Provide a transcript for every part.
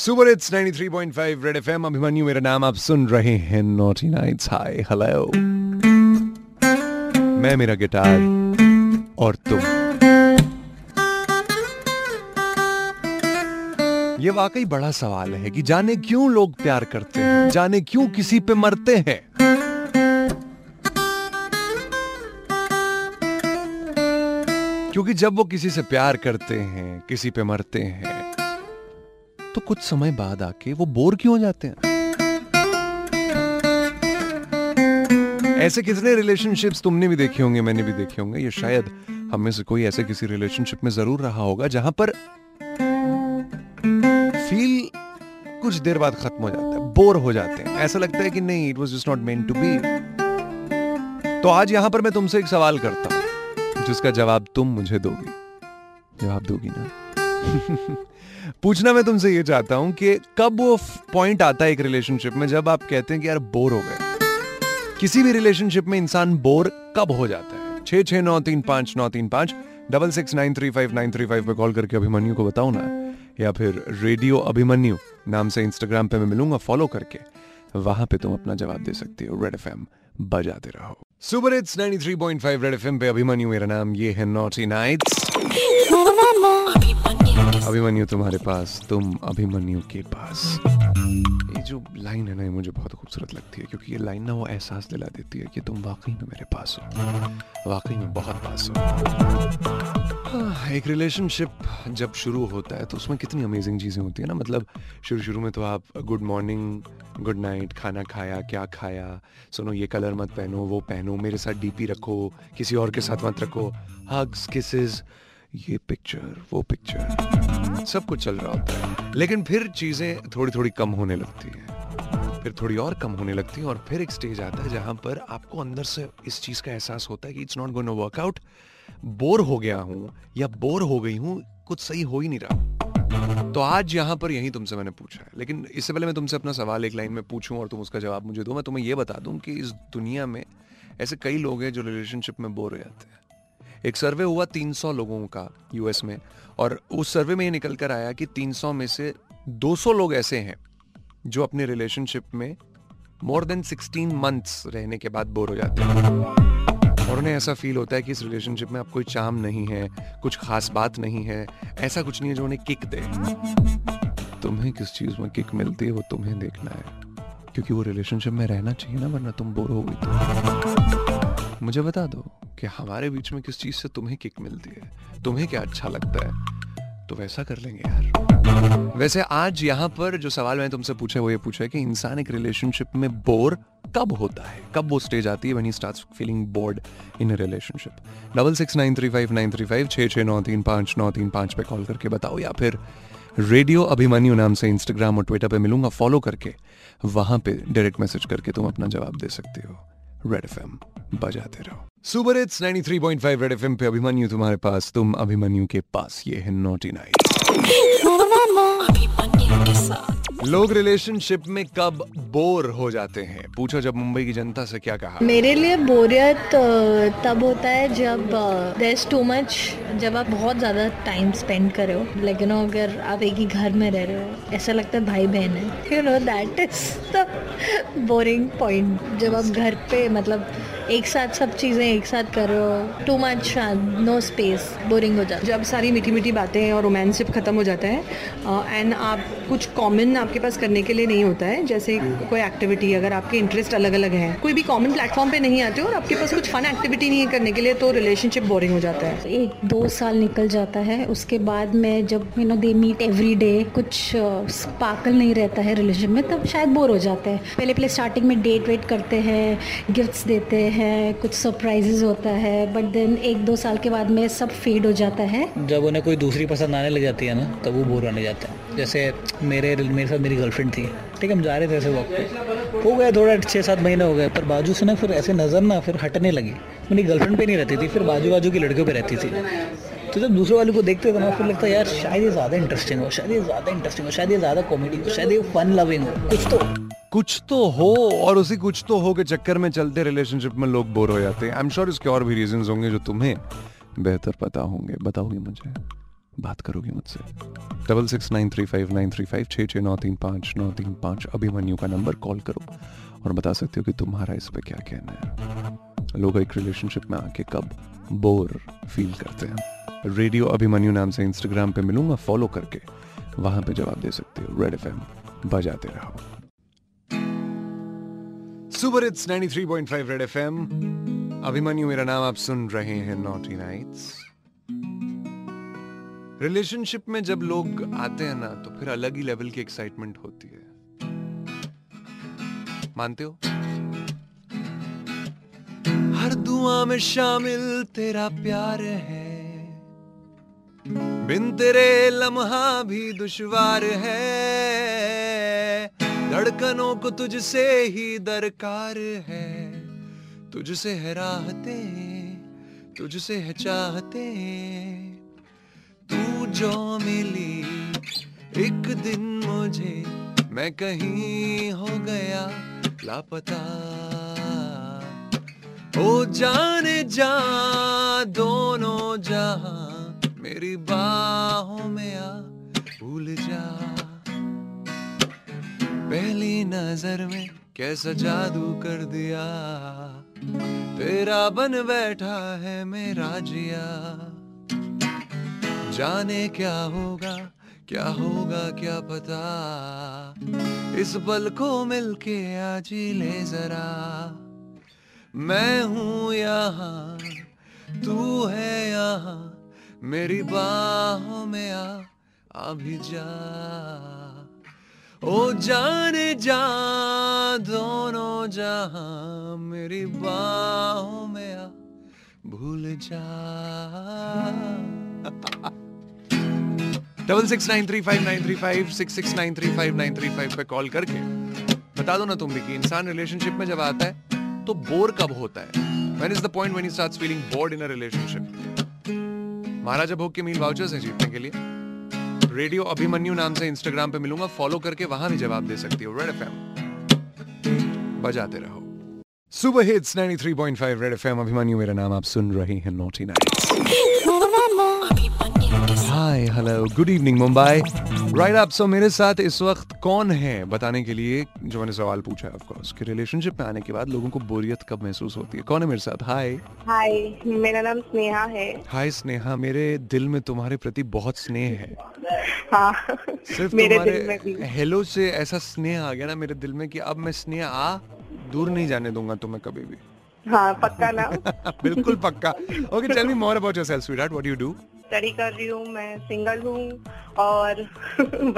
Super hits 93.5 red FM, Abhimanyu मेरा नाम, आप सुन रहे हैं नॉटी नाइट्स। हाय हेलो, मैं, मेरा गिटार और तुम। ये वाकई बड़ा सवाल है कि जाने क्यों लोग प्यार करते हैं, जाने क्यों किसी पे मरते हैं। क्योंकि जब वो किसी से प्यार करते हैं, किसी पे मरते हैं, तो कुछ समय बाद आके वो बोर क्यों हो जाते हैं। ऐसे कितने रिलेशनशिप्स तुमने भी देखे होंगे, मैंने भी देखे होंगे। ये शायद हम में से कोई ऐसे किसी रिलेशनशिप में जरूर रहा होगा जहां पर फील कुछ देर बाद खत्म हो जाता है, बोर हो जाते हैं, ऐसा लगता है कि नहीं, it was just not meant to be. तो आज यहां पर मैं तुमसे एक सवाल करता हूं जिसका जवाब तुम मुझे दोगे, जवाब दोगी ना। पूछना मैं तुमसे ये चाहता हूं कि कब वो पॉइंट आता है एक रिलेशनशिप में जब आप कहते हैं कि यार बोर हो गए। किसी भी रिलेशनशिप में इंसान बोर कब हो जाता है। 66935935 पे कॉल करके अभिमन्यु को बताओ ना, या फिर रेडियो अभिमन्यु नाम से इंस्टाग्राम पे मैं मिलूंगा, फॉलो करके वहां पे तुम अपना जवाब दे सकते हो। रेड एफएम बजाते रहो। सुपर हिट्स 93.5 रेड एफएम पे अभिमन्यु मेरा नाम, ये है नॉटी नाइट्स। अभिमन्यु तुम्हारे पास, तुम अभिमन्यु के पास। ये जो लाइन है ना, ये मुझे बहुत खूबसूरत लगती है, क्योंकि ये लाइन ना वो एहसास दिला देती है कि तुम वाकई में मेरे पास हो, वाकई में बहुत पास हो। एक रिलेशनशिप जब शुरू होता है तो उसमें कितनी अमेजिंग चीज़ें होती है ना। मतलब शुरू में तो आप गुड मॉर्निंग, गुड नाइट, खाना खाया, क्या खाया, सुनो ये कलर मत पहनो, वो पहनो, मेरे साथ डीपी रखो, किसी और के साथ मत रखो, हग्स, किसेस, ये पिक्चर, वो पिक्चर, सब कुछ चल रहा होता है। लेकिन फिर चीजें थोड़ी थोड़ी कम होने लगती हैं, फिर थोड़ी और कम होने लगती हैं, और फिर एक स्टेज आता है जहां पर आपको अंदर से इस चीज का एहसास होता है कि it's not gonna work out. Bore हो गया हूं या बोर हो गई हूं, कुछ सही हो ही नहीं रहा। तो आज यहां पर यही तुमसे मैंने पूछा है। लेकिन इससे पहले मैं तुमसे अपना सवाल एक लाइन में पूछूं और तुम उसका जवाब मुझे दो, मैं तुम्हें यह बता दूं कि इस दुनिया में ऐसे कई लोग हैं जो रिलेशनशिप में बोर हो जाते हैं। एक सर्वे हुआ 300 लोगों का यूएस में, और उस सर्वे में ये निकल कर आया कि 300 में से 200 लोग ऐसे हैं जो अपने रिलेशनशिप में मोर देन 16 मंथ्स रहने के बाद बोर हो जाते हैं, और उन्हें ऐसा फील होता है कि इस रिलेशनशिप में अब कोई चार्म नहीं है, कुछ खास बात नहीं है, ऐसा कुछ नहीं है जो उन्हें किक दे। तुम्हें किस चीज में किक मिलती है वो तुम्हें देखना है, क्योंकि वो रिलेशनशिप में रहना चाहिए ना, वरना तुम बोर हो गई। तो मुझे बता दो कि हमारे बीच में किस चीज से तुम्हें किक मिलती है, तुम्हें क्या अच्छा लगता है, तो वैसा कर लेंगे यार। वैसे आज यहाँ पर जो सवाल मैंने तुमसे पूछा वो ये पूछा है कि इंसान एक रिलेशनशिप में बोर कब होता है, कब वो स्टेज आती है when he starts feeling bored in a relationship. 66935935 66935935 पे कॉल करके बताओ, या फिर रेडियो अभिमन्यु नाम से इंस्टाग्राम और ट्विटर पे मिलूंगा, फॉलो करके वहां पे डायरेक्ट मैसेज करके तुम अपना जवाब दे सकते हो। रेड एफएम बजाते रहो। सुपर हिट्स 93.5 रेड एफएम पे अभिमन्यु तुम्हारे पास, तुम अभिमन्यु के पास, ये है नॉटी नाइट। लोग रिलेशनशिप में कब बोर हो जाते हैं, पूछो जब मुंबई की जनता से क्या कहा। मेरे लिए बोरियत तब होता है जब देयर इज टू मच, जब आप बहुत ज़्यादा टाइम स्पेंड कर रहे हो, लाइक यू नो, अगर आप एक ही घर में रह रहे हो, ऐसा लगता है भाई बहन है, you know that is the boring point. जब आप घर पे मतलब एक साथ सब चीज़ें एक साथ कर रहे हो, too much, no space, boring हो जाता है। जब सारी मीठी मीठी बातें और रोमांसिप ख़त्म हो जाता है एंड आप कुछ कॉमन आपके पास करने के लिए नहीं होता है, जैसे कोई एक्टिविटी, अगर आपके इंटरेस्ट अलग अलग हैं, कोई भी कॉमन प्लेटफॉर्म पे नहीं आते हो और आपके पास कुछ फन एक्टिविटी नहीं है करने के लिए, तो रिलेशनशिप बोरिंग हो जाता है। 1-2 साल निकल जाता है, उसके बाद में जब you know they meet every day, कुछ स्पार्कल नहीं रहता है रिलेशन में, तब शायद बोर हो जाते हैं। पहले स्टार्टिंग में डेट वेट करते हैं, गिफ्ट्स देते हैं, कुछ सरप्राइजेज होता है, बट देन 1-2 साल के बाद में सब फेड हो जाता है। जब उन्हें कोई दूसरी पसंद आने लग जाती है ना, तब वो बोर आने जाता है। जैसे मेरे साथ मेरी गर्लफ्रेंड थी, ठीक है, हम जा रहे थे ऐसे वॉक पे, हो गया थोड़ा 6-7 महीने हो गए, पर बाजू से ना फिर ऐसे नज़र ना फिर हटने लगी। मेरी गर्लफ्रेंड पे नहीं रहती थी, फिर बाजू की लड़कियों पे रहती थी। तो जब दूसरे वाले को देखते थे ना, फिर लगता है यार शायद ये ज़्यादा इंटरेस्टिंग हो, शायद ये ज़्यादा इंटरेस्टिंग हो, शायद ये ज़्यादा कॉमेडी हो, शायद ये फन लविंग हो, कुछ तो हो। और उसी कुछ तो हो के चक्कर में चलते रिलेशनशिप में लोग बोर हो जाते हैं। आई एम श्योर इसके और भी रीजंस होंगे जो तुम्हें बेहतर पता होंगे, बताओगे मुझे बात करोगी मुझसे। 66935935 66935 935 अभिमन्यु का नंबर, कॉल करो और बता सकते हो कि तुम्हारा इस पे क्या कहना है। लोग एक रिलेशनशिप में आके कब बोर फील करते हैं। रेडियो अभिमन्यु नाम से इंस्टाग्राम पे मिलूंगा, फॉलो करके वहां पे जवाब दे सकते हो। रेड एफएम बजाते रहो। Super hits 93.5 red FM, Abhimanyu मेरा नाम, आप सुन रहे हैं नॉटी नाइट्स। रिलेशनशिप में जब लोग आते हैं ना तो फिर अलग ही लेवल की एक्साइटमेंट होती है, मानते हो? हर दुआ में शामिल तेरा प्यार है, बिन तेरे लम्हा भी दुश्वार है, धड़कनों को तुझसे ही दरकार है, तुझसे है राहते, तुझसे है चाहते, तू जो मिली एक दिन मुझे, मैं कहीं हो गया लापता, ओ जाने जा दोनों जहां, मेरी बाहों में आ भूल जा, पहली नजर में कैसा जादू कर दिया, तेरा बन बैठा है मेरा जिया, जाने क्या होगा, क्या होगा क्या पता, इस पल को मिलके आज ही ले जरा, मैं हूं यहाँ तू है यहाँ, मेरी बाहों में आ अभी जा, ओ जाने जा दोनों जहां, मेरी बाहों में आ भूल जा। 66935935 66935935 पे कॉल करके बता दो ना तुम भी कि इंसान रिलेशनशिप में जब आता है तो बोर कब होता है। When is the point when he starts feeling bored in a relationship? महाराजा भोग के मील वाउचर्स हैं जीतने के लिए। रेडियो अभिमन्यु नाम से इंस्टाग्राम पे मिलूंगा, फॉलो करके वहां भी जवाब दे सकती हो। रेड एफएम बजाते रहो। Super hits 93.5 red FM, Abhimanyu मेरा नाम, आप सुन रहे हैं naughty nights. Hi, hello, good evening Mumbai, right up. So मेरे साथ इस वक्त कौन है बताने के लिए जो मैंने सवाल पूछा है, ऑफकोर्स, कि रिलेशनशिप में आने के बाद लोगों को बोरियत कब महसूस होती है। कौन है मेरे साथ? हाय हाय, मेरा नाम स्नेहा है। हाय स्नेहा, मेरे दिल में तुम्हारे प्रति बहुत स्नेह है। हाँ, सिर्फ मेरे दिल में भी। हेलो से ऐसा स्नेह आ गया ना मेरे दिल में कि अब मैं स्नेहा दूर नहीं जाने दूंगा तुम्हें कभी भी। हाँ, पक्का ना? बिल्कुल पक्का। Okay, tell me more about yourself sweetheart, what do you do? Study कर रही हूँ, मैं सिंगल हूँ और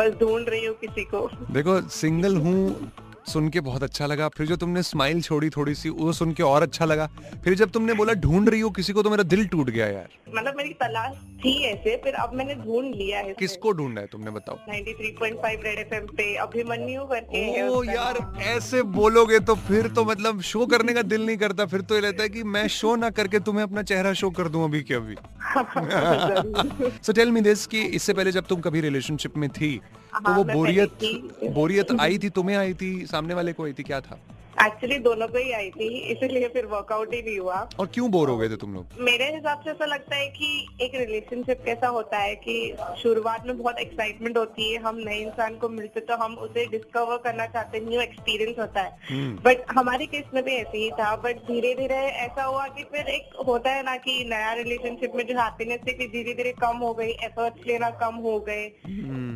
बस ढूंढ रही हूँ किसी को। देखो, सिंगल हूँ सुन के बहुत अच्छा लगा, फिर जो तुमने स्माइल छोड़ी थोड़ी सी वो सुन के और अच्छा लगा, फिर जब तुमने बोला ढूंढ रही हो किसी को तो मेरा दिल टूट गया यार। मतलब मेरी तलाश थी ऐसे, फिर अब मैंने ढूंढ लिया है। किसको ढूंढा है तुमने, बताओ? 93.5 रेड एफएम पे अभिमन्यु करके है। ओ यार, ऐसे बोलोगे तो फिर तो मतलब शो करने का दिल नहीं करता, फिर तो ये रहता है कि मैं शो ना करके तुम्हें अपना चेहरा शो कर दूं अभी के अभी। सो टेल मी दिस, कि इससे पहले जब तुम कभी रिलेशनशिप में थी तो वो बोरियत आई थी, तुम्हें आई थी, सामने वाले को आई थी, क्या था? एक्चुअली दोनों पे ही आई थी, इसीलिए फिर वर्कआउट ही नहीं हुआ। और क्यों बोर हो गए थे तुम लोग? मेरे हिसाब से ऐसा लगता है कि एक रिलेशनशिप कैसा होता है कि शुरुआत में बहुत एक्साइटमेंट होती है, हम नए इंसान को मिलते तो हम उसे डिस्कवर करना चाहते हैं, न्यू एक्सपीरियंस होता है। बट हमारे केस में भी ऐसे ही था, बट धीरे धीरे ऐसा हुआ कि फिर एक होता है ना कि नया रिलेशनशिप में जो हैप्पीनेस थी धीरे धीरे कम हो गई, एफर्ट्स लेना कम हो गए,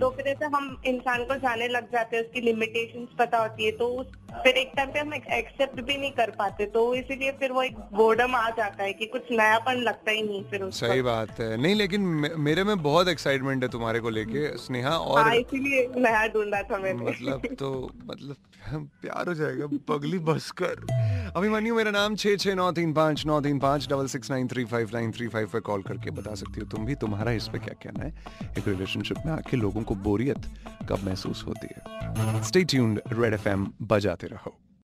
तो फिर ऐसे हम इंसान को जाने लग जाते हैं, उसकी लिमिटेशंस पता होती है, तो फिर एक टाइम पे हम एक्सेप्ट भी नहीं कर पाते, तो इसीलिए फिर वो एक बोर्डम आ जाता है कि कुछ नयापन लगता ही नहीं फिर उसका। सही बात है। नहीं, लेकिन मेरे में बहुत एक्साइटमेंट है तुम्हारे को लेके स्नेहा, और इसीलिए नया ढूंढा था मैंने। मतलब प्यार हो जाएगा पगली बसकर। अभिमन्यु मेरा नाम, 66935935 66935935 पर कॉल करके बता सकती हो तुम भी, तुम्हारा इस पे क्या कहना है, एक रिलेशनशिप में आके लोगों को बोरियत कब महसूस होती है। स्टे ट्यून्ड, रेड एफएम बजाते रहो।